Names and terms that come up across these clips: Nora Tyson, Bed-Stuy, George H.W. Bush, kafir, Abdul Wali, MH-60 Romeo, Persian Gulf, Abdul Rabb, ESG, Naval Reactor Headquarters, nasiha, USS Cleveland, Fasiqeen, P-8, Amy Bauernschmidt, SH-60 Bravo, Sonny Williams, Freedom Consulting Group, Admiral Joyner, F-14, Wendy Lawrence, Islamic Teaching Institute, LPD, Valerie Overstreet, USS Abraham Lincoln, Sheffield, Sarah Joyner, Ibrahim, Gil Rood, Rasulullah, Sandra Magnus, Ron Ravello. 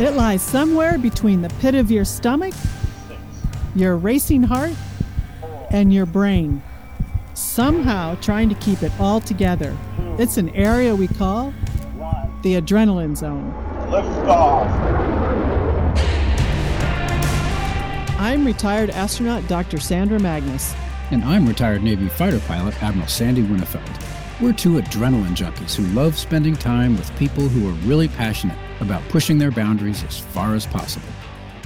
It lies somewhere between the pit of your stomach, your racing heart, and your brain, somehow trying to keep it all together. It's an area we call the Adrenaline Zone. Lift off. I'm retired astronaut Dr. Sandra Magnus. And I'm retired Navy fighter pilot Admiral Sandy Winnefeld. We're two adrenaline junkies who love spending time with people who are really passionate about pushing their boundaries as far as possible.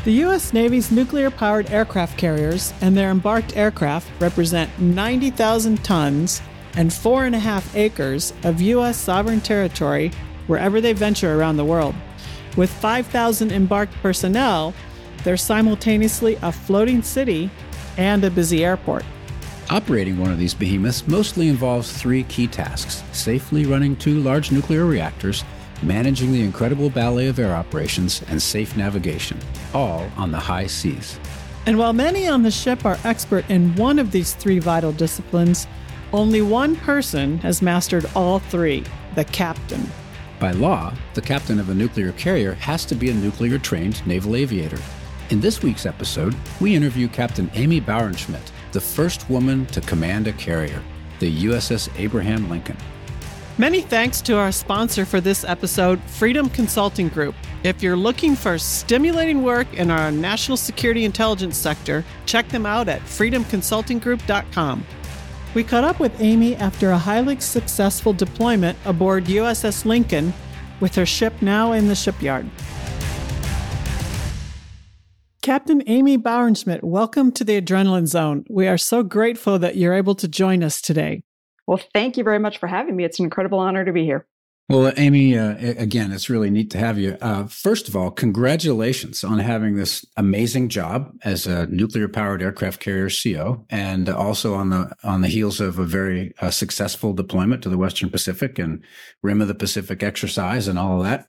The U.S. Navy's nuclear-powered aircraft carriers and their embarked aircraft represent 90,000 tons and 4.5 acres of U.S. sovereign territory wherever they venture around the world. With 5,000 embarked personnel, they're simultaneously a floating city and a busy airport. Operating one of these behemoths mostly involves three key tasks: safely running two large nuclear reactors, managing the incredible ballet of air operations, and safe navigation, all on the high seas. And while many on the ship are expert in one of these three vital disciplines, only one person has mastered all three: the captain. By law, the captain of a nuclear carrier has to be a nuclear-trained naval aviator. In this week's episode, we interview Captain Amy Bauernschmidt, the first woman to command a carrier, the USS Abraham Lincoln. Many thanks to our sponsor for this episode, Freedom Consulting Group. If you're looking for stimulating work in our national security intelligence sector, check them out at freedomconsultinggroup.com. We caught up with Amy after a highly successful deployment aboard USS Lincoln, with her ship now in the shipyard. Captain Amy Bauernschmidt, welcome to the Adrenaline Zone. We are so grateful that you're able to join us today. Well, thank you very much for having me. It's an incredible honor to be here. Well, Amy, again, it's really neat to have you. First of all, congratulations on having this amazing job as a nuclear-powered aircraft carrier CO, and also on the heels of a very successful deployment to the Western Pacific and Rim of the Pacific exercise and all of that.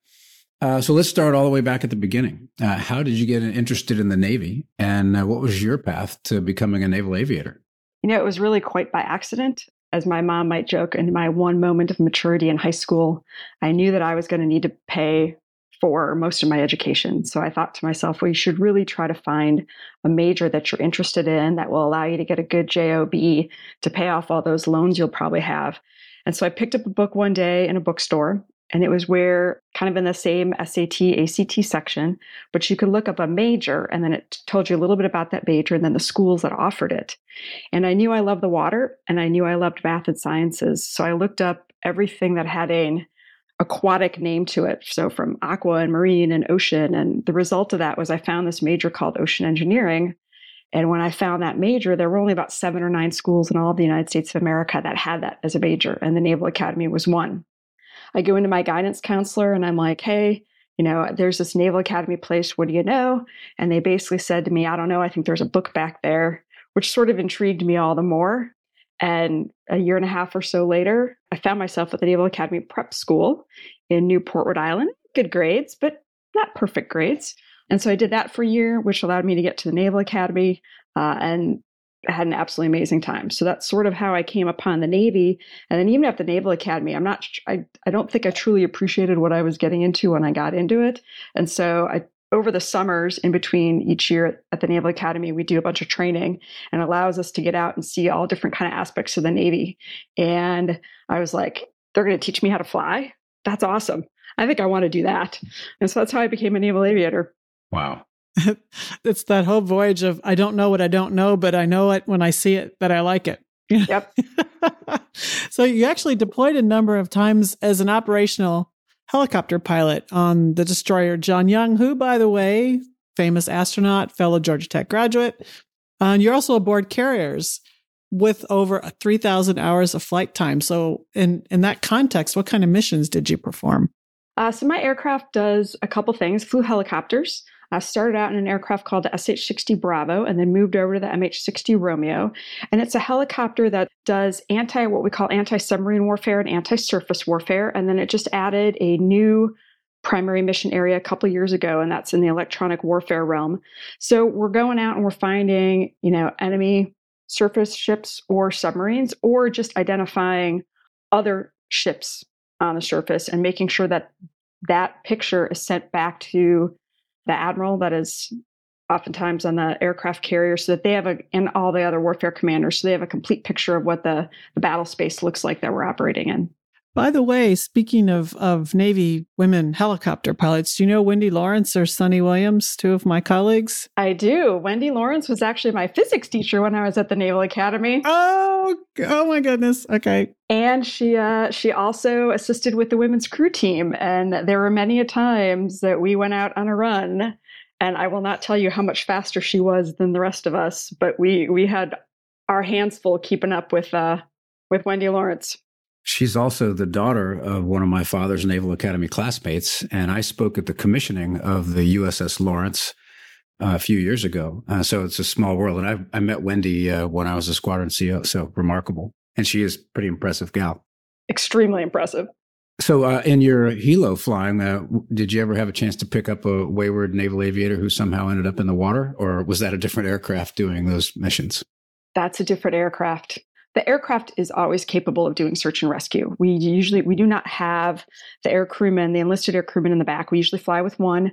So let's start all the way back at the beginning. How did you get interested in the Navy, and what was your path to becoming a naval aviator? You know, it was really quite by accident. As my mom might joke, in my one moment of maturity in high school, I knew that I was going to need to pay for most of my education. So I thought to myself, well, you should really try to find a major that you're interested in that will allow you to get a good JOB to pay off all those loans you'll probably have. And so I picked up a book one day in a bookstore, and it was where, kind of in the same SAT, ACT section, but you could look up a major, and then it told you a little bit about that major and then the schools that offered it. And I knew I loved the water, and I knew I loved math and sciences. So I looked up everything that had an aquatic name to it. So from aqua and marine and ocean. And the result of that was I found this major called ocean engineering. And when I found that major, there were only about 7 or 9 schools in all of the United States of America that had that as a major, and the Naval Academy was one. I go into my guidance counselor and I'm like, hey, you know, there's this Naval Academy place. What do you know? And they basically said to me, I don't know. I think there's a book back there, which sort of intrigued me all the more. And a year and a half or so later, I found myself at the Naval Academy Prep School in Newport, Rhode Island. Good grades, but not perfect grades. And so I did that for a year, which allowed me to get to the Naval Academy, and I had an absolutely amazing time. So that's sort of how I came upon the Navy. And then even at the Naval Academy, I don't think I truly appreciated what I was getting into when I got into it. And so over the summers in between each year at the Naval Academy, we do a bunch of training and allows us to get out and see all different kind of aspects of the Navy. And I was like, they're going to teach me how to fly? That's awesome. I think I want to do that. And so that's how I became a naval aviator. Wow. It's that whole voyage of, I don't know what I don't know, but I know it when I see it, that I like it. Yep. So you actually deployed a number of times as an operational helicopter pilot on the destroyer John Young, who, by the way, famous astronaut, fellow Georgia Tech graduate. And you're also aboard carriers with over 3,000 hours of flight time. So in that context, what kind of missions did you perform? So my aircraft does a couple things. Flew helicopters. I started out in an aircraft called the SH-60 Bravo and then moved over to the MH-60 Romeo. And it's a helicopter that does what we call anti-submarine warfare and anti-surface warfare. And then it just added a new primary mission area a couple of years ago, and that's in the electronic warfare realm. So we're going out and we're finding, you know, enemy surface ships or submarines, or just identifying other ships on the surface and making sure that that picture is sent back to the admiral that is oftentimes on the aircraft carrier, so that they have and all the other warfare commanders, so they have a complete picture of what the battle space looks like that we're operating in. By the way, speaking of Navy women helicopter pilots, do you know Wendy Lawrence or Sonny Williams, two of my colleagues? I do. Wendy Lawrence was actually my physics teacher when I was at the Naval Academy. Oh my goodness. Okay. And she also assisted with the women's crew team. And there were many a times that we went out on a run. And I will not tell you how much faster she was than the rest of us, but we had our hands full keeping up with Wendy Lawrence. She's also the daughter of one of my father's Naval Academy classmates, and I spoke at the commissioning of the USS Lawrence a few years ago. So it's a small world. And I met Wendy when I was a squadron CO, so remarkable. And she is a pretty impressive gal. Extremely impressive. So in your helo flying, did you ever have a chance to pick up a wayward naval aviator who somehow ended up in the water? Or was that a different aircraft doing those missions? That's a different aircraft. The aircraft is always capable of doing search and rescue. We do not have the enlisted air crewmen in the back. We usually fly with one.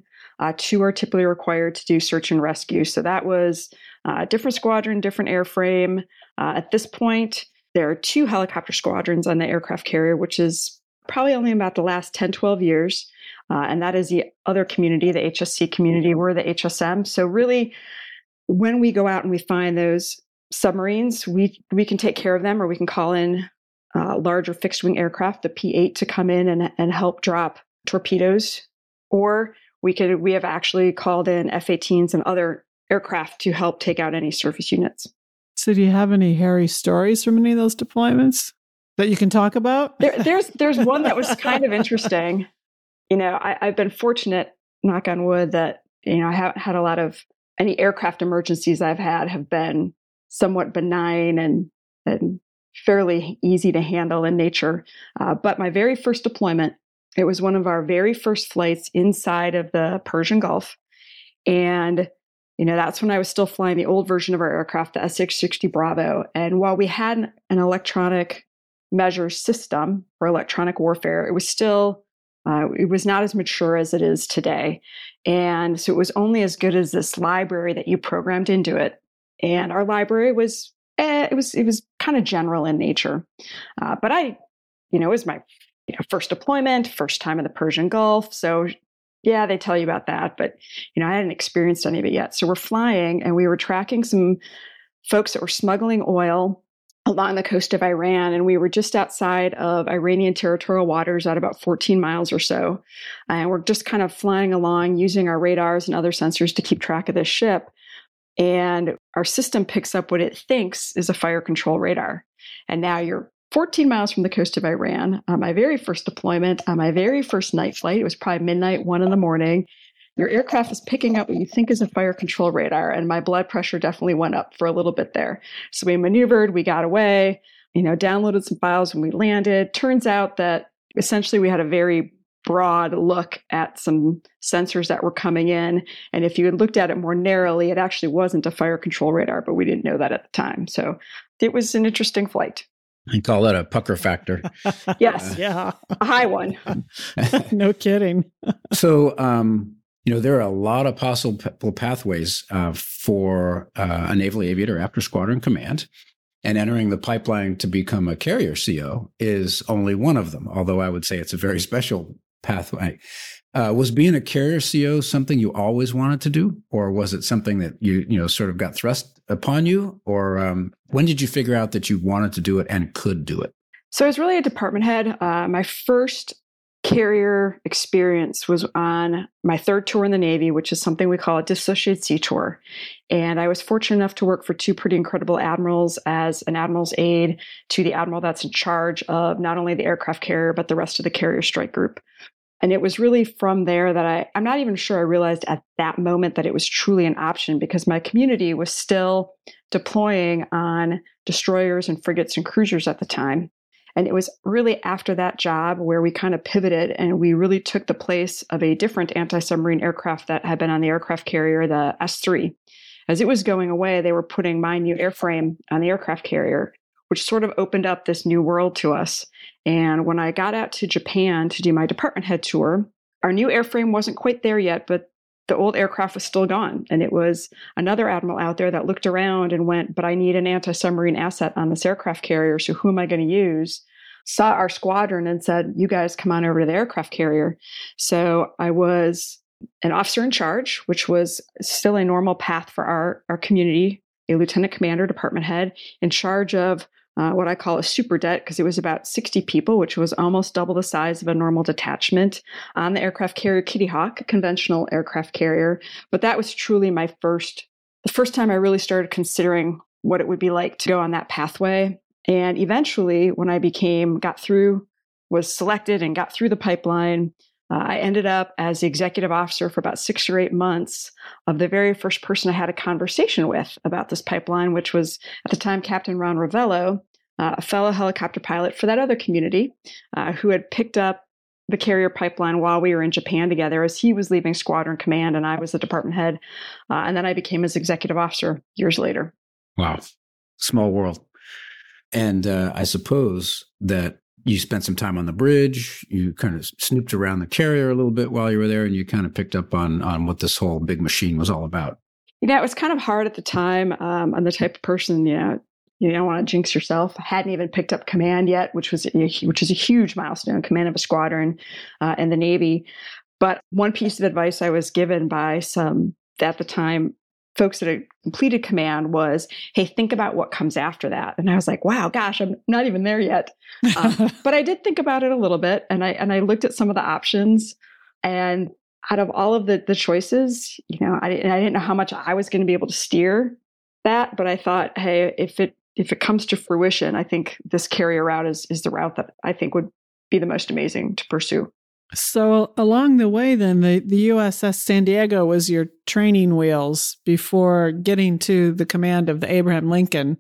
Two are typically required to do search and rescue. So that was a different squadron, different airframe. At this point, there are two helicopter squadrons on the aircraft carrier, which is probably only about the last 10, 12 years. And that is the other community, the HSC community. We're the HSM. So really, when we go out and we find those submarines, we can take care of them, or we can call in larger fixed wing aircraft, the P-8, to come in and help drop torpedoes, or we have actually called in F-18s and other aircraft to help take out any surface units. So do you have any hairy stories from any of those deployments that you can talk about? There's one that was kind of interesting. You know, I've been fortunate, knock on wood, that I haven't had a lot of any aircraft emergencies I've had have been somewhat benign and fairly easy to handle in nature. But my very first deployment, it was one of our very first flights inside of the Persian Gulf. And, that's when I was still flying the old version of our aircraft, the SH-60 Bravo. And while we had an electronic measure system for electronic warfare, it was still, it was not as mature as it is today. And so it was only as good as this library that you programmed into it. And our library was, it was kind of general in nature. But I, it was my first deployment, first time in the Persian Gulf. So yeah, they tell you about that, but I hadn't experienced any of it yet. So we're flying and we were tracking some folks that were smuggling oil along the coast of Iran. And we were just outside of Iranian territorial waters at about 14 miles or so. And we're just kind of flying along using our radars and other sensors to keep track of this ship. And our system picks up what it thinks is a fire control radar. And now you're 14 miles from the coast of Iran. On my very first deployment, on my very first night flight, it was probably midnight, 1 a.m. Your aircraft is picking up what you think is a fire control radar. And my blood pressure definitely went up for a little bit there. So we maneuvered, we got away, downloaded some files when we landed. Turns out that essentially we had a very broad look at some sensors that were coming in. And if you had looked at it more narrowly, it actually wasn't a fire control radar, but we didn't know that at the time. So it was an interesting flight. I call that a pucker factor. Yes. Yeah. A high one. No kidding. So, there are a lot of possible pathways for a naval aviator after squadron command. And entering the pipeline to become a carrier CO is only one of them, although I would say it's a very special pathway. Was being a carrier CO something you always wanted to do, or was it something that you sort of got thrust upon you? Or when did you figure out that you wanted to do it and could do it? So I was really a department head. My first carrier experience was on my third tour in the Navy, which is something we call a dissociated sea tour. And I was fortunate enough to work for two pretty incredible admirals as an admiral's aide to the admiral that's in charge of not only the aircraft carrier, but the rest of the carrier strike group. And it was really from there that I'm not even sure I realized at that moment that it was truly an option, because my community was still deploying on destroyers and frigates and cruisers at the time. And it was really after that job where we kind of pivoted and we really took the place of a different anti-submarine aircraft that had been on the aircraft carrier, the S-3. As it was going away, they were putting my new airframe on the aircraft carrier, which sort of opened up this new world to us. And when I got out to Japan to do my department head tour, our new airframe wasn't quite there yet, but the old aircraft was still gone. And it was another admiral out there that looked around and went, but I need an anti-submarine asset on this aircraft carrier. So who am I going to use? Saw our squadron and said, you guys come on over to the aircraft carrier. So I was an officer in charge, which was still a normal path for our community, a lieutenant commander, department head, in charge of what I call a super det, because it was about 60 people, which was almost double the size of a normal detachment on the aircraft carrier Kitty Hawk, a conventional aircraft carrier. But that was truly my the first time I really started considering what it would be like to go on that pathway. And eventually, when I was selected and got through the pipeline, I ended up as the executive officer for about 6 or 8 months of the very first person I had a conversation with about this pipeline, which was at the time Captain Ron Ravello, a fellow helicopter pilot for that other community who had picked up the carrier pipeline while we were in Japan together as he was leaving squadron command and I was the department head. And then I became his executive officer years later. Wow. Small world. And I suppose that you spent some time on the bridge, you kind of snooped around the carrier a little bit while you were there, and you kind of picked up on what this whole big machine was all about. You know, it was kind of hard at the time. I'm the type of person, you don't want to jinx yourself. I hadn't even picked up command yet, which is a huge milestone, command of a squadron in the Navy. But one piece of advice I was given by some, at the time, folks that had completed command was, hey, think about what comes after that. And I was like, wow, gosh, I'm not even there yet. But I did think about it a little bit. And I looked at some of the options. And out of all of the choices, I didn't know how much I was going to be able to steer that. But I thought, hey, if it comes to fruition, I think this carrier route is the route that I think would be the most amazing to pursue. So along the way, then, the USS San Diego was your training wheels before getting to the command of the Abraham Lincoln.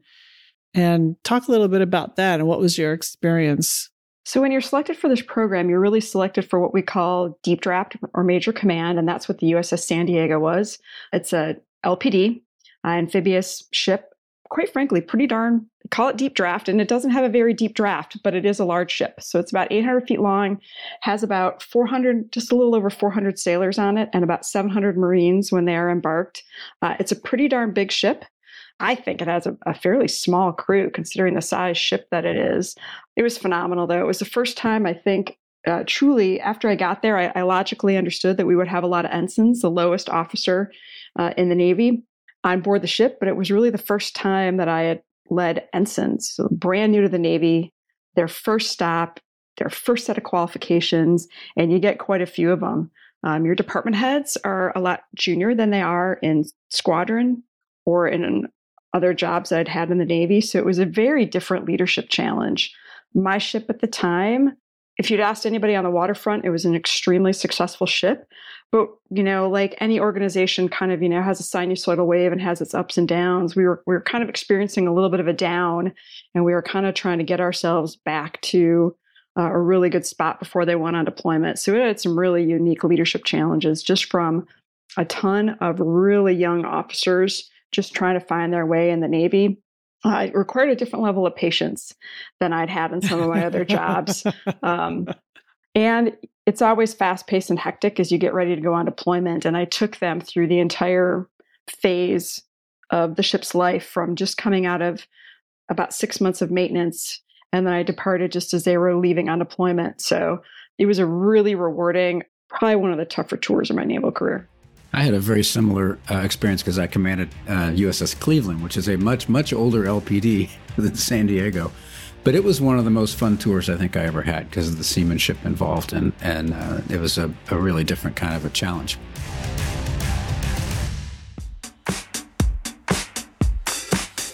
And talk a little bit about that and what was your experience? So when you're selected for this program, you're really selected for what we call deep draft or major command, and that's what the USS San Diego was. It's a LPD, amphibious ship. Quite frankly, pretty darn, call it deep draft, and it doesn't have a very deep draft, but it is a large ship. So it's about 800 feet long, has about 400, just a little over 400 sailors on it, and about 700 Marines when they are embarked. It's a pretty darn big ship. I think it has a fairly small crew considering the size ship that it is. It was phenomenal, though. It was the first time, I think, truly, after I got there, I logically understood that we would have a lot of ensigns, the lowest officer in the Navy, on board the ship, but it was really the first time that I had led ensigns, so brand new to the Navy, their first stop, their first set of qualifications, and you get quite a few of them. Your department heads are a lot junior than they are in squadron or in other jobs that I'd had in the Navy, so it was a very different leadership challenge. My ship at the time, if you'd asked anybody on the waterfront, it was an extremely successful ship. But, like any organization kind of, has a sinusoidal wave and has its ups and downs. We were kind of experiencing a little bit of a down, and we were kind of trying to get ourselves back to a really good spot before they went on deployment. So it had some really unique leadership challenges just from a ton of really young officers just trying to find their way in the Navy. It required a different level of patience than I'd had in some of my other jobs. And it's always fast-paced and hectic as you get ready to go on deployment. And I took them through the entire phase of the ship's life from just coming out of about 6 months of maintenance. And then I departed just as they were leaving on deployment. So it was a really rewarding, probably one of the tougher tours of my naval career. I had a very similar experience because I commanded USS Cleveland, which is a much, much older LPD than San Diego. But it was one of the most fun tours I think I ever had because of the seamanship involved, and it was a really different kind of a challenge.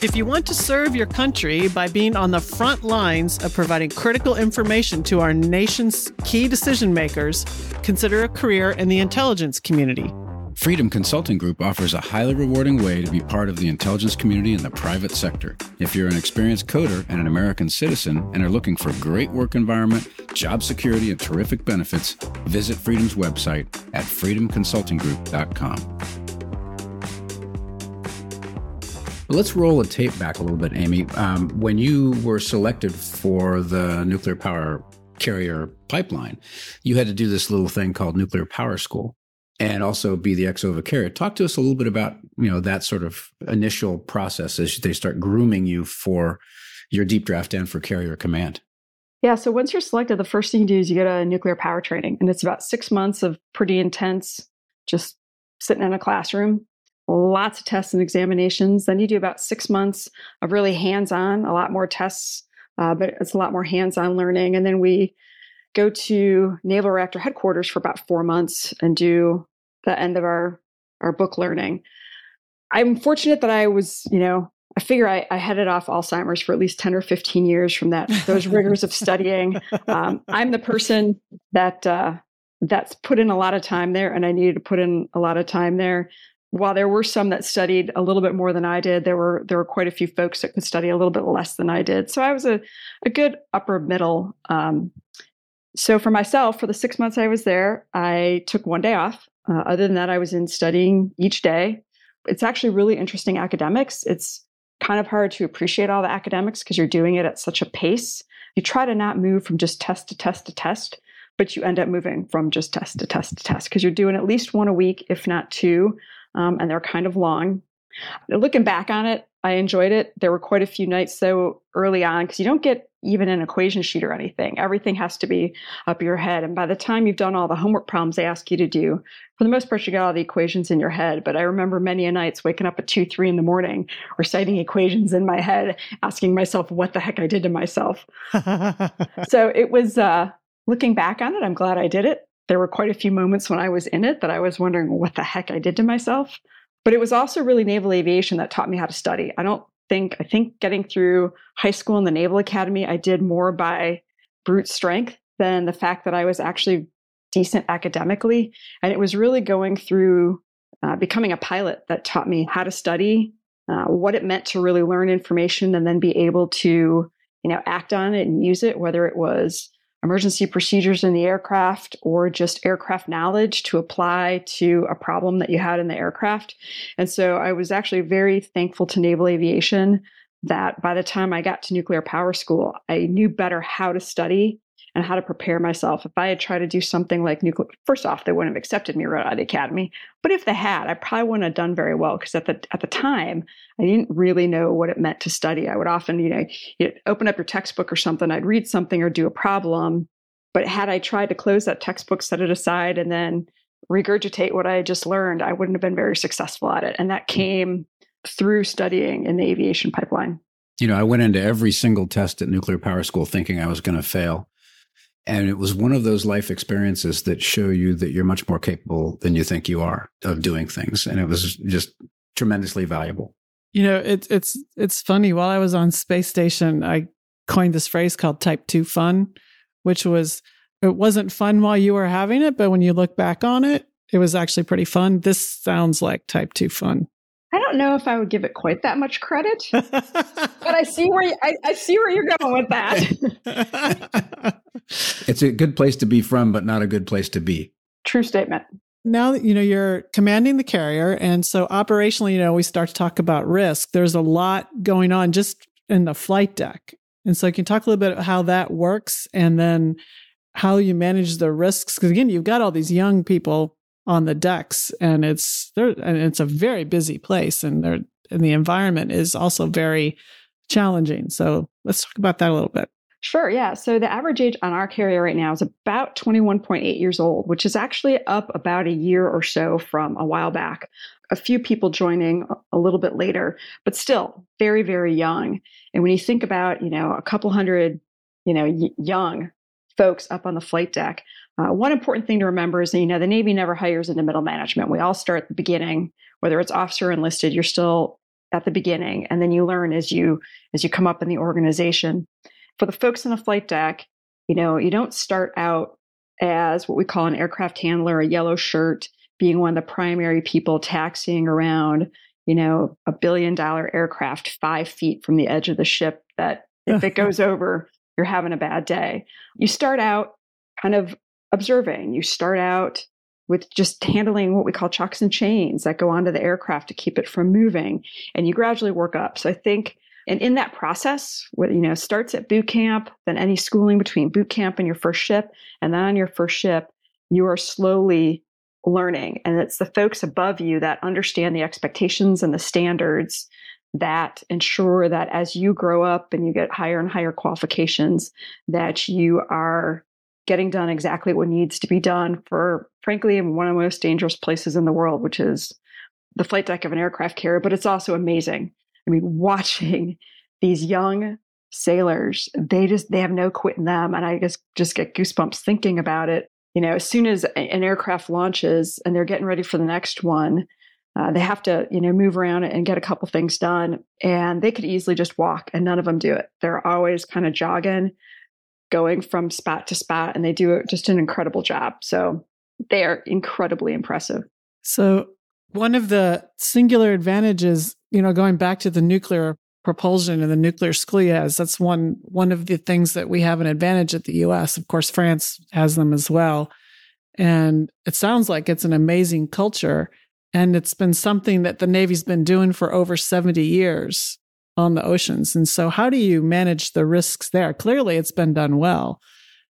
If you want to serve your country by being on the front lines of providing critical information to our nation's key decision makers, consider a career in the intelligence community. Freedom Consulting Group offers a highly rewarding way to be part of the intelligence community in the private sector. If you're an experienced coder and an American citizen and are looking for a great work environment, job security, and terrific benefits, visit Freedom's website at freedomconsultinggroup.com. Let's roll a tape back a little bit, Amy. When you were selected for the nuclear power carrier pipeline, you had to do this little thing called nuclear power school. and also be the ex-overcarrier. Talk to us a little bit about, you know, that sort of initial process as they start grooming you for your deep draft and for carrier command. Yeah. So once you're selected, the first thing you do is you get a nuclear power training, and it's about 6 months of pretty intense, just sitting in a classroom, lots of tests and examinations. Then you do about 6 months of really hands-on, a lot more tests, but it's a lot more hands-on learning. And then we go to Naval Reactor Headquarters for about 4 months and do the end of our book learning. I'm fortunate that I was, you know, I figure I headed off Alzheimer's for at least 10 or 15 years from that, those rigors of studying. I'm the person that that's put in a lot of time there, and I needed to put in a lot of time there. While there were some that studied a little bit more than I did, there were quite a few folks that could study a little bit less than I did. So I was a good upper middle. So for myself, for the 6 months I was there, I took one day off. Other than that, I was in studying each day. It's actually really interesting academics. It's kind of hard to appreciate all the academics because you're doing it at such a pace. You try to not move from just test to test to test, but you end up moving from just test to test to test because you're doing at least one a week, if not two. And they're kind of long. Looking back on it, I enjoyed it. There were quite a few nights though early on, because you don't get even an equation sheet or anything. Everything has to be up your head. And by the time you've done all the homework problems they ask you to do, for the most part, you got all the equations in your head. But I remember many a nights waking up at 2-3 in the morning, reciting equations in my head, asking myself what the heck I did to myself. So it was, looking back on it, I'm glad I did it. There were quite a few moments when I was in it that I was wondering what the heck I did to myself. But it was also really naval aviation that taught me how to study. I think getting through high school in the Naval Academy, I did more by brute strength than the fact that I was actually decent academically. And it was really going through becoming a pilot that taught me how to study, what it meant to really learn information and then be able to, you know, act on it and use it, whether it was emergency procedures in the aircraft or just aircraft knowledge to apply to a problem that you had in the aircraft. And so I was actually very thankful to Naval Aviation that by the time I got to nuclear power school, I knew better how to study and how to prepare myself. If I had tried to do something like nuclear, first off, they wouldn't have accepted me right out of the academy. But if they had, I probably wouldn't have done very well because at the time, I didn't really know what it meant to study. I would often, you know, you'd open up your textbook or something, I'd read something or do a problem. But had I tried to close that textbook, set it aside, and then regurgitate what I had just learned, I wouldn't have been very successful at it. And that came through studying in the aviation pipeline. You know, I went into every single test at nuclear power school thinking I was going to fail. And it was one of those life experiences that show you that you're much more capable than you think you are of doing things. And it was just tremendously valuable. You know, it's funny. While I was on space station, I coined this phrase called type 2 fun, which was, it wasn't fun while you were having it, but when you look back on it, it was actually pretty fun. This sounds like type 2 fun. I don't know if I would give it quite that much credit, but I see where you're going with that. It's a good place to be from, but not a good place to be. True statement. Now that, you know, you're commanding the carrier. And so operationally, you know, we start to talk about risk. There's a lot going on just in the flight deck. And so you can talk a little bit about how that works and then how you manage the risks. Because again, you've got all these young people on the decks, and it's a very busy place, and the environment is also very challenging. So let's talk about that a little bit. Sure, yeah. So the average age on our carrier right now is about 21.8 years old, which is actually up about a year or so from a while back. A few people joining a little bit later, but still very, very young. And when you think about, you know, a couple hundred, you know, young folks up on the flight deck, one important thing to remember is that, you know, the Navy never hires into middle management. We all start at the beginning, whether it's officer or enlisted, you're still at the beginning. And then you learn as you come up in the organization. For the folks in the flight deck, you know, you don't start out as what we call an aircraft handler, a yellow shirt, being one of the primary people taxiing around, you know, $1 billion aircraft 5 feet from the edge of the ship that if it goes over, you're having a bad day. You start out kind of observing. You start out with just handling what we call chocks and chains that go onto the aircraft to keep it from moving. And you gradually work up. So I think, and in that process, what, you know, starts at boot camp, then any schooling between boot camp and your first ship. And then on your first ship, you are slowly learning. And it's the folks above you that understand the expectations and the standards that ensure that as you grow up and you get higher and higher qualifications, that you are getting done exactly what needs to be done for, frankly, in one of the most dangerous places in the world, which is the flight deck of an aircraft carrier. But it's also amazing. I mean, watching these young sailors, they have no quit in them. And I just get goosebumps thinking about it. You know, as soon as an aircraft launches and they're getting ready for the next one, they have to, you know, move around and get a couple things done. And they could easily just walk, and none of them do it. They're always kind of jogging, going from spot to spot, and they do just an incredible job. So they are incredibly impressive. So one of the singular advantages, you know, going back to the nuclear propulsion and the nuclear SCLIAs, that's one of the things that we have an advantage at the U.S. Of course, France has them as well. And it sounds like it's an amazing culture. And it's been something that the Navy's been doing for over 70 years on the oceans. And so how do you manage the risks there? Clearly, it's been done well.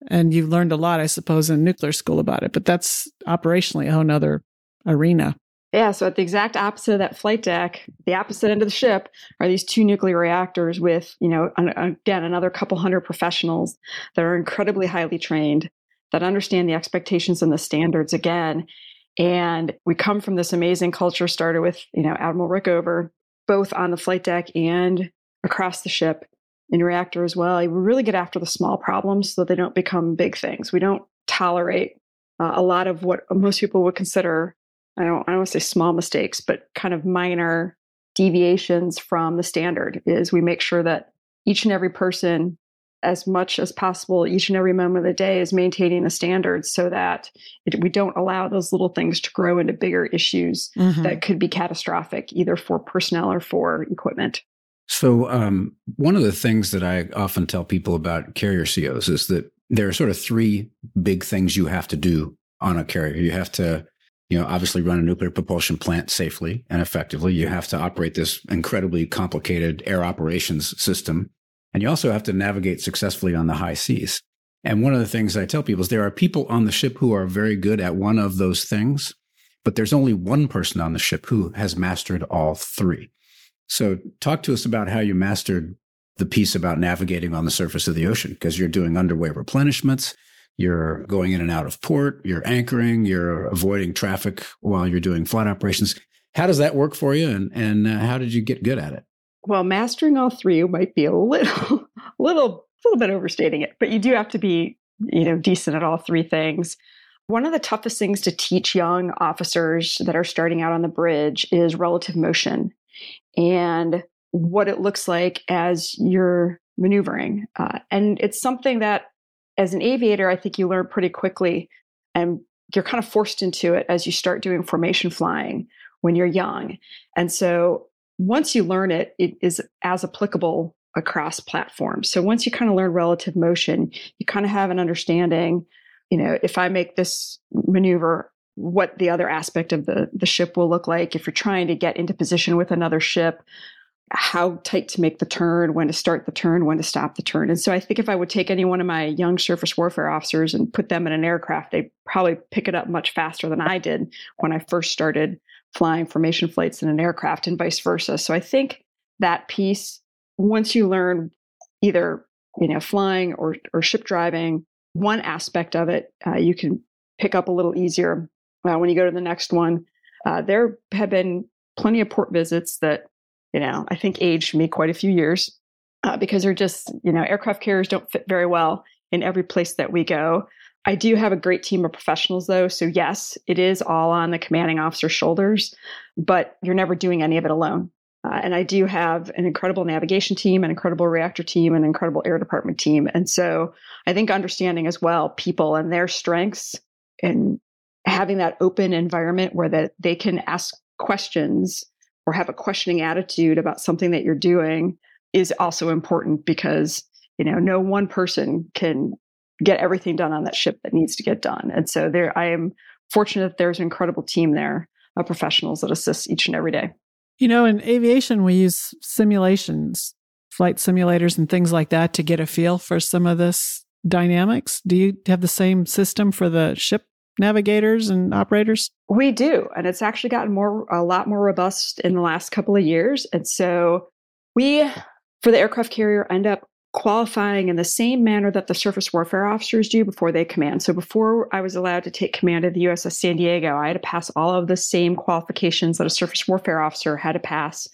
And you've learned a lot, I suppose, in nuclear school about it. But that's operationally a whole other arena. Yeah, so at the exact opposite of that flight deck, the opposite end of the ship, are these two nuclear reactors with, you know, again, another couple hundred professionals that are incredibly highly trained, that understand the expectations and the standards again. And we come from this amazing culture, started with, you know, Admiral Rickover, both on the flight deck and across the ship in reactor as well. We really get after the small problems so that they don't become big things. We don't tolerate a lot of what most people would consider, I don't want to say small mistakes, but kind of minor deviations from the standard. Is we make sure that each and every person, as much as possible, each and every moment of the day, is maintaining the standards so that we don't allow those little things to grow into bigger issues that could be catastrophic, either for personnel or for equipment. So one of the things that I often tell people about carrier COs is that there are sort of three big things you have to do on a carrier. You have to, you know, obviously run a nuclear propulsion plant safely and effectively. You have to operate this incredibly complicated air operations system. And you also have to navigate successfully on the high seas. And one of the things I tell people is there are people on the ship who are very good at one of those things, but there's only one person on the ship who has mastered all three. So talk to us about how you mastered the piece about navigating on the surface of the ocean, because you're doing underway replenishments, you're going in and out of port, you're anchoring, you're avoiding traffic while you're doing flight operations. How does that work for you, and how did you get good at it? Well, mastering all three might be a little bit overstating it, but you do have to be, you know, decent at all three things. One of the toughest things to teach young officers that are starting out on the bridge is relative motion and what it looks like as you're maneuvering. And it's something that, as an aviator, I think you learn pretty quickly, and you're kind of forced into it as you start doing formation flying when you're young. And so once you learn it, it is as applicable across platforms. So once you kind of learn relative motion, you kind of have an understanding, you know, if I make this maneuver, what the other aspect of the ship will look like. If you're trying to get into position with another ship, how tight to make the turn, when to start the turn, when to stop the turn. And so I think if I would take any one of my young surface warfare officers and put them in an aircraft, they'd probably pick it up much faster than I did when I first started flying formation flights in an aircraft, and vice versa. So I think that piece, once you learn either, you know, flying or ship driving, one aspect of it, you can pick up a little easier when you go to the next one. There have been plenty of port visits that, you know, I think aged me quite a few years because they're just, you know, aircraft carriers don't fit very well in every place that we go. I do have a great team of professionals, though. So yes, it is all on the commanding officer's shoulders, but you're never doing any of it alone. And I do have an incredible navigation team, an incredible reactor team, an incredible air department team. And so I think understanding as well people and their strengths, and having that open environment where that they can ask questions or have a questioning attitude about something that you're doing is also important, because, you know, no one person can get everything done on that ship that needs to get done. And so there, I am fortunate that there's an incredible team there of professionals that assist each and every day. You know, in aviation, we use simulations, flight simulators and things like that to get a feel for some of this dynamics. Do you have the same system for the ship navigators and operators? We do. And it's actually gotten a lot more robust in the last couple of years. And so we, for the aircraft carrier, end up qualifying in the same manner that the surface warfare officers do before they command. So before I was allowed to take command of the USS San Diego, I had to pass all of the same qualifications that a surface warfare officer had to pass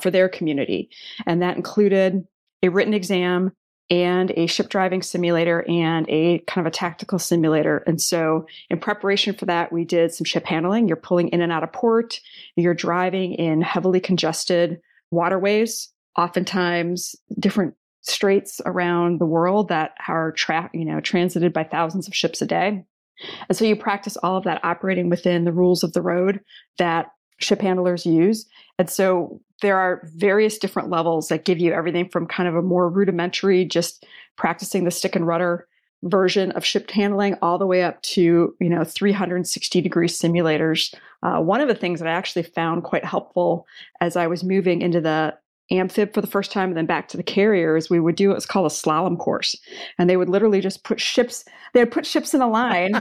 for their community. And that included a written exam and a ship driving simulator and a kind of a tactical simulator. And so in preparation for that, we did some ship handling. You're pulling in and out of port. You're driving in heavily congested waterways, oftentimes different straits around the world that are transited by thousands of ships a day. And so you practice all of that operating within the rules of the road that ship handlers use. And so there are various different levels that give you everything from kind of a more rudimentary, just practicing the stick and rudder version of ship handling, all the way up to 360-degree simulators. One of the things that I actually found quite helpful as I was moving into the amphib for the first time and then back to the carriers, we would do what's called a slalom course. And they would literally just put ships in a line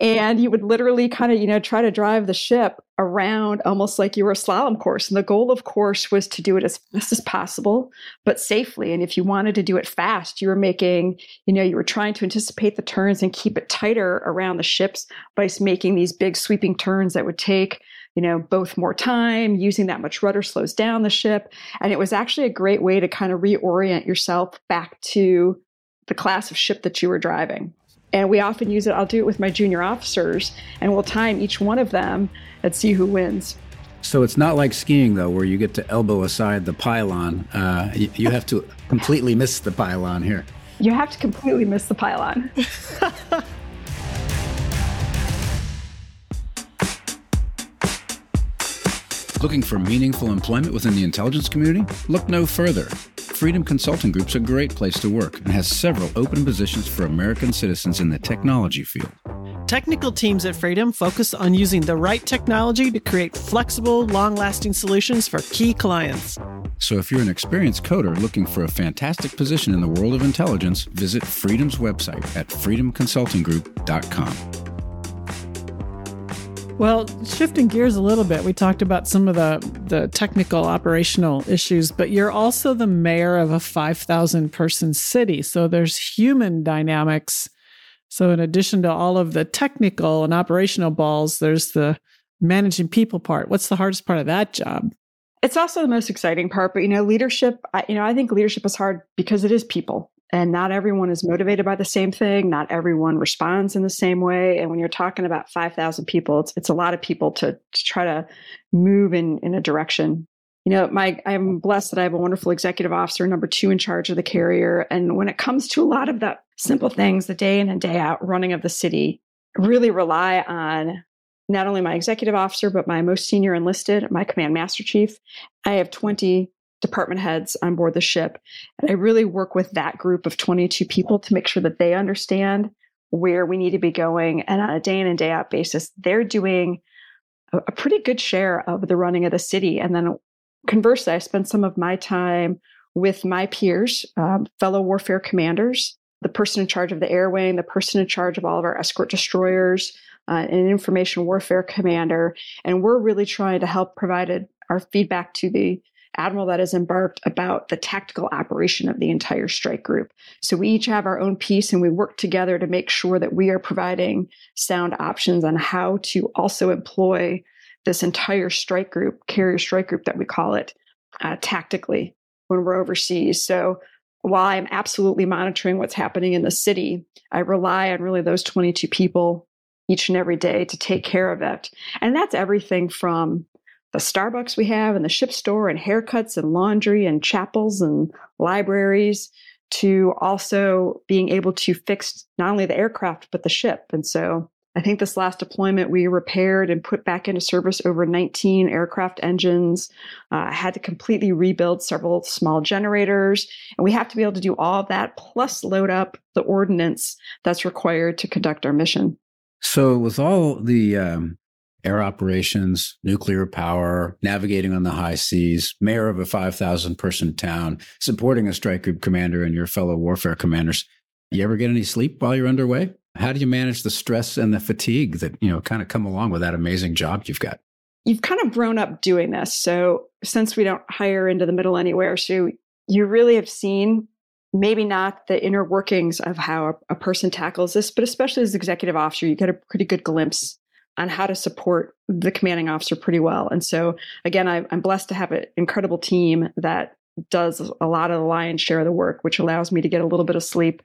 and you would literally kind of, try to drive the ship around almost like you were a slalom course. And the goal, of course, was to do it as fast as possible, but safely. And if you wanted to do it fast, you were making, you were trying to anticipate the turns and keep it tighter around the ships by making these big sweeping turns that would take both more time, using that much rudder slows down the ship. And it was actually a great way to kind of reorient yourself back to the class of ship that you were driving. And we often use it. I'll do it with my junior officers and we'll time each one of them and see who wins. So it's not like skiing, though, where you get to elbow aside the pylon. You have to completely miss the pylon here. You have to completely miss the pylon. Looking for meaningful employment within the intelligence community? Look no further. Freedom Consulting Group's a great place to work and has several open positions for American citizens in the technology field. Technical teams at Freedom focus on using the right technology to create flexible, long-lasting solutions for key clients. So if you're an experienced coder looking for a fantastic position in the world of intelligence, visit Freedom's website at freedomconsultinggroup.com. Well, shifting gears a little bit, we talked about some of the technical operational issues, but you're also the mayor of a 5,000-person city. So there's human dynamics. So in addition to all of the technical and operational balls, there's the managing people part. What's the hardest part of that job? It's also the most exciting part, but leadership, I think leadership is hard because it is people. And not everyone is motivated by the same thing. Not everyone responds in the same way. And when you're talking about 5,000 people, it's a lot of people to try to move in a direction. I'm blessed that I have a wonderful executive officer, number 2 in charge of the carrier. And when it comes to a lot of the simple things, the day in and day out running of the city, really rely on not only my executive officer, but my most senior enlisted, my command master chief. I have 20 department heads on board the ship. And I really work with that group of 22 people to make sure that they understand where we need to be going. And on a day in and day out basis, they're doing a pretty good share of the running of the city. And then conversely, I spend some of my time with my peers, fellow warfare commanders, the person in charge of the air wing, the person in charge of all of our escort destroyers, an information warfare commander. And we're really trying to help provide our feedback to the admiral that is embarked about the tactical operation of the entire strike group. So we each have our own piece and we work together to make sure that we are providing sound options on how to also employ this entire strike group, carrier strike group that we call it, tactically when we're overseas. So while I'm absolutely monitoring what's happening in the city, I rely on really those 22 people each and every day to take care of it. And that's everything from the Starbucks we have and the ship store and haircuts and laundry and chapels and libraries to also being able to fix not only the aircraft, but the ship. And so I think this last deployment, we repaired and put back into service over 19 aircraft engines, had to completely rebuild several small generators. And we have to be able to do all of that, plus load up the ordnance that's required to conduct our mission. So with all the air operations, nuclear power, navigating on the high seas, mayor of a 5,000-person town, supporting a strike group commander and your fellow warfare commanders. You ever get any sleep while you're underway? How do you manage the stress and the fatigue that, you know, kind of come along with that amazing job you've got? You've kind of grown up doing this. So since we don't hire into the middle anywhere, so you really have seen maybe not the inner workings of how a person tackles this, but especially as executive officer, you get a pretty good glimpse on how to support the commanding officer pretty well. And so again, I'm blessed to have an incredible team that does a lot of the lion's share of the work, which allows me to get a little bit of sleep.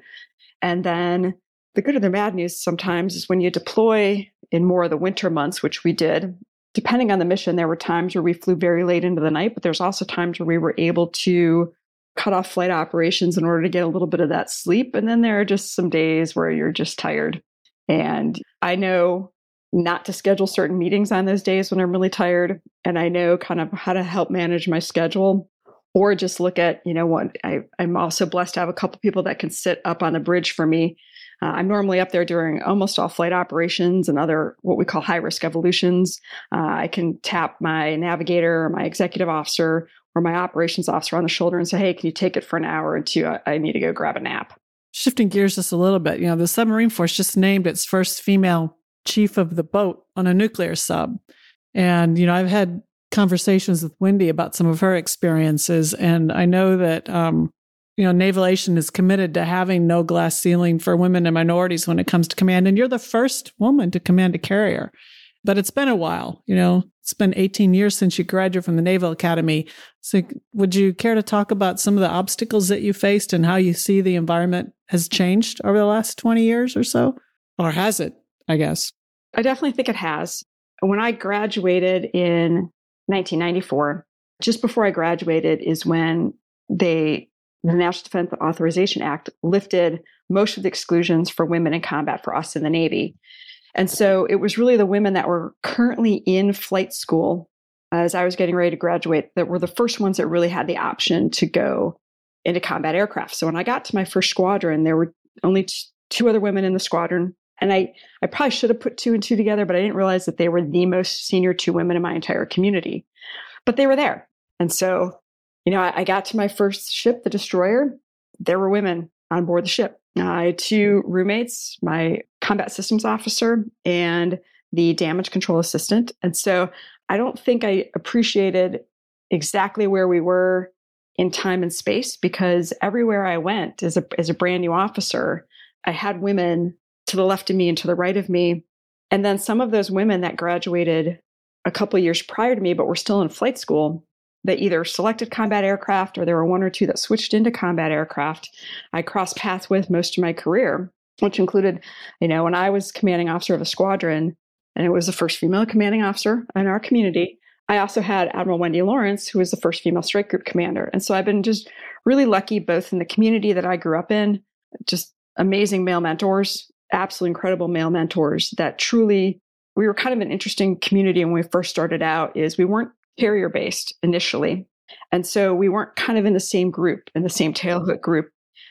And then the good or the bad news sometimes is when you deploy in more of the winter months, which we did, depending on the mission, there were times where we flew very late into the night, but there's also times where we were able to cut off flight operations in order to get a little bit of that sleep. And then there are just some days where you're just tired. And I know not to schedule certain meetings on those days when I'm really tired. And I know kind of how to help manage my schedule, or just look at, you know what, I'm also blessed to have a couple people that can sit up on the bridge for me. I'm normally up there during almost all flight operations and other what we call high-risk evolutions. I can tap my navigator or my executive officer or my operations officer on the shoulder and say, hey, can you take it for an hour or two? I need to go grab a nap. Shifting gears just a little bit, you know, the submarine force just named its first female chief of the boat on a nuclear sub. And, you know, I've had conversations with Wendy about some of her experiences. And I know that, you know, Navalation is committed to having no glass ceiling for women and minorities when it comes to command. And you're the first woman to command a carrier. But it's been a while, you know, it's been 18 years since you graduated from the Naval Academy. So would you care to talk about some of the obstacles that you faced and how you see the environment has changed over the last 20 years or so? Or has it, I guess? I definitely think it has. When I graduated in 1994, just before I graduated is when the National Defense Authorization Act lifted most of the exclusions for women in combat for us in the Navy. And so it was really the women that were currently in flight school, as I was getting ready to graduate, that were the first ones that really had the option to go into combat aircraft. So when I got to my first squadron, there were only two other women in the squadron. And I probably should have put two and two together, but I didn't realize that they were the most senior two women in my entire community. But they were there. And so, you know, I got to my first ship, the destroyer. There were women on board the ship. I had two roommates, my combat systems officer and the damage control assistant. And so I don't think I appreciated exactly where we were in time and space, because everywhere I went as a brand new officer, I had women to the left of me and to the right of me. And then some of those women that graduated a couple of years prior to me, but were still in flight school, that either selected combat aircraft or there were one or two that switched into combat aircraft, I crossed paths with most of my career, which included, you know, when I was commanding officer of a squadron, and it was the first female commanding officer in our community, I also had Admiral Wendy Lawrence, who was the first female strike group commander. And so I've been just really lucky, both in the community that I grew up in, just amazing male mentors, absolutely incredible male mentors that truly, we were kind of an interesting community when we first started out, is we weren't carrier based initially. And so we weren't kind of in the same group, in the same tailhook group,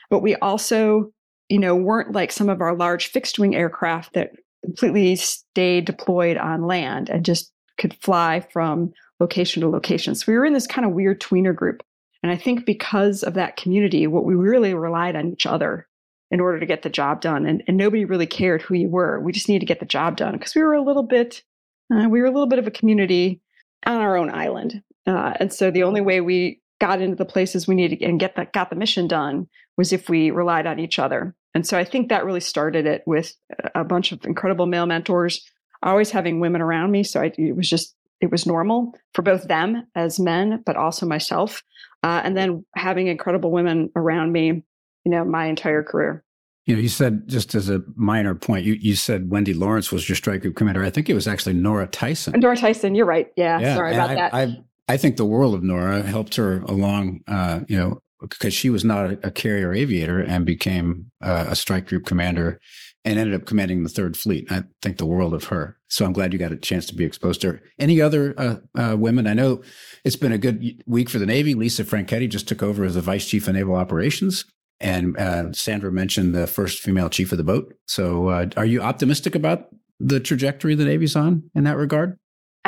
but we also, you know, weren't like some of our large fixed wing aircraft that completely stayed deployed on land and just could fly from location to location. So we were in this kind of weird tweener group. And I think because of that community, what we really relied on each other in order to get the job done. And nobody really cared who you were. We just needed to get the job done because we were a little bit of a community on our own island. And so the only way we got into the places we needed and got the mission done was if we relied on each other. And so I think that really started it with a bunch of incredible male mentors, always having women around me. So it was normal for both them as men, but also myself. And then having incredible women around me, you know, my entire career. You know, you said, just as a minor point, you said Wendy Lawrence was your strike group commander. I think it was actually Nora Tyson. Nora Tyson, you're right. Yeah. Sorry about that. I think the world of Nora, helped her along, you know, because she was not a carrier aviator and became a strike group commander and ended up commanding the 3rd Fleet. I think the world of her. So I'm glad you got a chance to be exposed to her. Any other women? I know it's been a good week for the Navy. Lisa Franchetti just took over as the Vice Chief of Naval Operations. And Sandra mentioned the first female chief of the boat. So are you optimistic about the trajectory the Navy's on in that regard?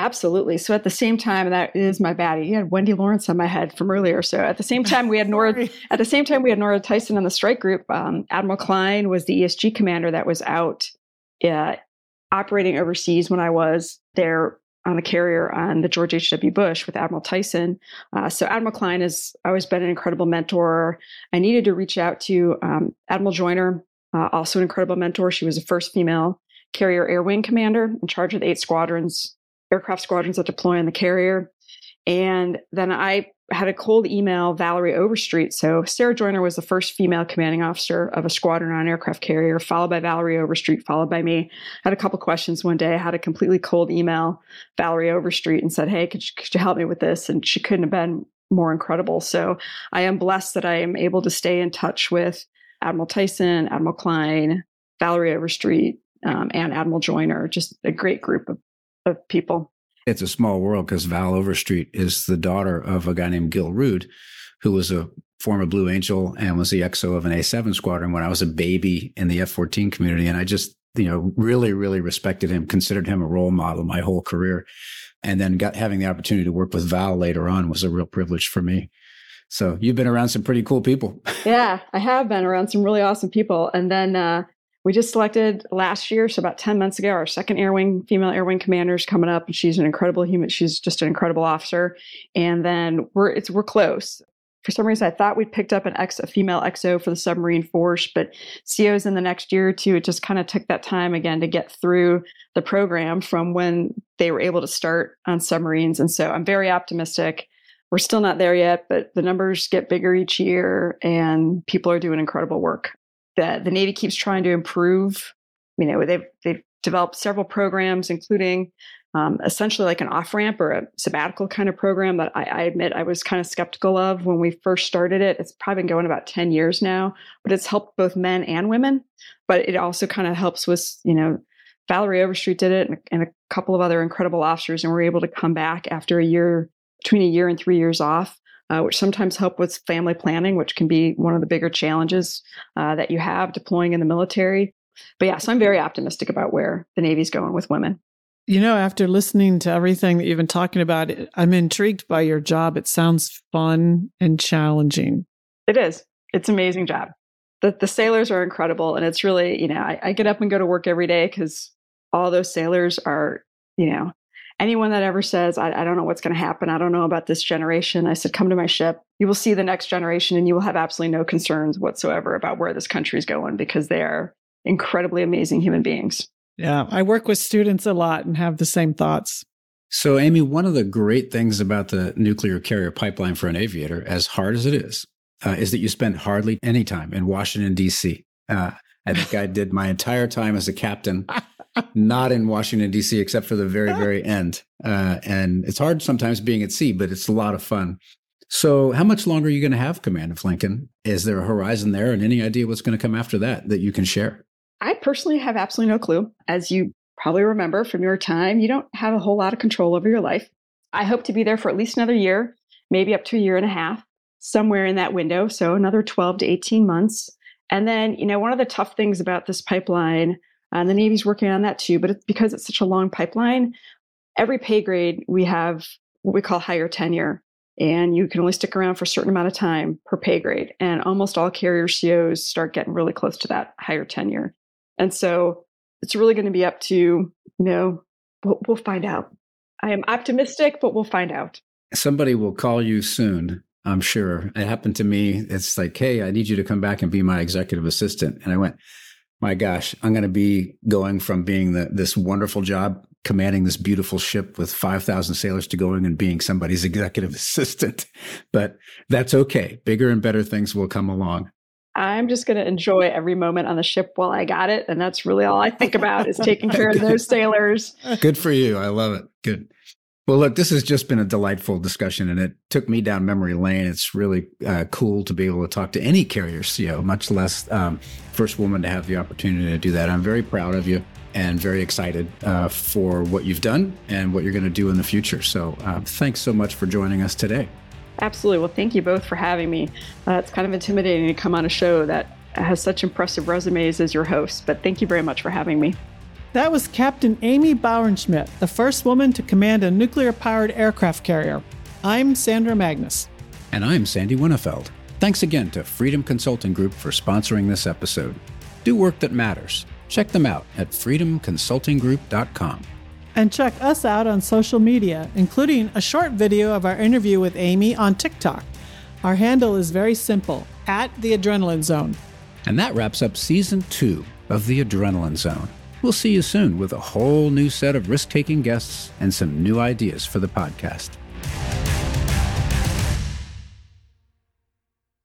Absolutely. So at the same time, that is my baddie. You had Wendy Lawrence on my head from earlier. So at the same time, we had Nora. At the same time, we had Nora Tyson on the strike group. Admiral Klein was the ESG commander that was out operating overseas when I was there on the carrier on the George H.W. Bush with Admiral Tyson. So Admiral Klein has always been an incredible mentor. I needed to reach out to Admiral Joyner, also an incredible mentor. She was the first female carrier air wing commander in charge of the 8 squadrons. Aircraft squadrons that deploy on the carrier. And then I had a cold email, Valerie Overstreet. So Sarah Joyner was the first female commanding officer of a squadron on an aircraft carrier, followed by Valerie Overstreet, followed by me. I had a couple questions one day. I had a completely cold email, Valerie Overstreet, and said, hey, could you help me with this? And she couldn't have been more incredible. So I am blessed that I am able to stay in touch with Admiral Tyson, Admiral Klein, Valerie Overstreet, and Admiral Joyner, just a great group of people. It's a small world because Val Overstreet is the daughter of a guy named Gil Rood, who was a former Blue Angel and was the XO of an A-7 squadron when I was a baby in the F-14 community. And I just, really, really respected him, considered him a role model my whole career. And then having the opportunity to work with Val later on was a real privilege for me. So you've been around some pretty cool people. Yeah, I have been around some really awesome people. And then, we just selected last year, so about 10 months ago, our second air wing, female air wing commander is coming up, and she's an incredible human. She's just an incredible officer. And then we're close. For some reason, I thought we picked up a female XO for the submarine force, but COs in the next year or two, it just kind of took that time again to get through the program from when they were able to start on submarines. And so I'm very optimistic. We're still not there yet, but the numbers get bigger each year, and people are doing incredible work. The Navy keeps trying to improve. They've developed several programs, including essentially like an off-ramp or a sabbatical kind of program that I admit I was kind of skeptical of when we first started it. It's probably been going about 10 years now, but it's helped both men and women. But it also kind of helps with, Valerie Overstreet did it and a couple of other incredible officers, and we're able to come back after a year, between a year and 3 years off. Which sometimes help with family planning, which can be one of the bigger challenges that you have deploying in the military. But yeah, so I'm very optimistic about where the Navy's going with women. After listening to everything that you've been talking about, I'm intrigued by your job. It sounds fun and challenging. It is. It's an amazing job. The sailors are incredible. And it's really, I get up and go to work every day because all those sailors are, anyone that ever says, I don't know what's going to happen. I don't know about this generation. I said, come to my ship. You will see the next generation and you will have absolutely no concerns whatsoever about where this country is going because they are incredibly amazing human beings. Yeah. I work with students a lot and have the same thoughts. So, Amy, one of the great things about the nuclear carrier pipeline for an aviator, as hard as it is that you spend hardly any time in Washington, D.C. I think I did my entire time as a captain not in Washington, D.C., except for the very, very end. And it's hard sometimes being at sea, but it's a lot of fun. So how much longer are you going to have command of Lincoln? Is there a horizon there and any idea what's going to come after that you can share? I personally have absolutely no clue. As you probably remember from your time, you don't have a whole lot of control over your life. I hope to be there for at least another year, maybe up to a year and a half, somewhere in that window. So another 12 to 18 months. And then, one of the tough things about this pipeline, and the Navy's working on that too, but because it's such a long pipeline, every pay grade we have what we call higher tenure, and you can only stick around for a certain amount of time per pay grade. And almost all carrier COs start getting really close to that higher tenure. And so it's really going to be up to, we'll find out. I am optimistic, but we'll find out. Somebody will call you soon. I'm sure. It happened to me. It's like, hey, I need you to come back and be my executive assistant. And I went, my gosh, I'm going to be going from being this wonderful job, commanding this beautiful ship with 5,000 sailors to going and being somebody's executive assistant. But that's okay. Bigger and better things will come along. I'm just going to enjoy every moment on the ship while I got it. And that's really all I think about is taking care of those sailors. Good for you. I love it. Good. Well, look, this has just been a delightful discussion, and it took me down memory lane. It's really cool to be able to talk to any carrier CO, much less first woman to have the opportunity to do that. I'm very proud of you and very excited for what you've done and what you're going to do in the future. So thanks so much for joining us today. Absolutely. Well, thank you both for having me. It's kind of intimidating to come on a show that has such impressive resumes as your hosts, but thank you very much for having me. That was Captain Amy Bauernschmidt, the first woman to command a nuclear-powered aircraft carrier. I'm Sandra Magnus. And I'm Sandy Winnefeld. Thanks again to Freedom Consulting Group for sponsoring this episode. Do work that matters. Check them out at freedomconsultinggroup.com. And check us out on social media, including a short video of our interview with Amy on TikTok. Our handle is very simple, @The Adrenaline Zone. And that wraps up Season 2 of The Adrenaline Zone. We'll see you soon with a whole new set of risk-taking guests and some new ideas for the podcast.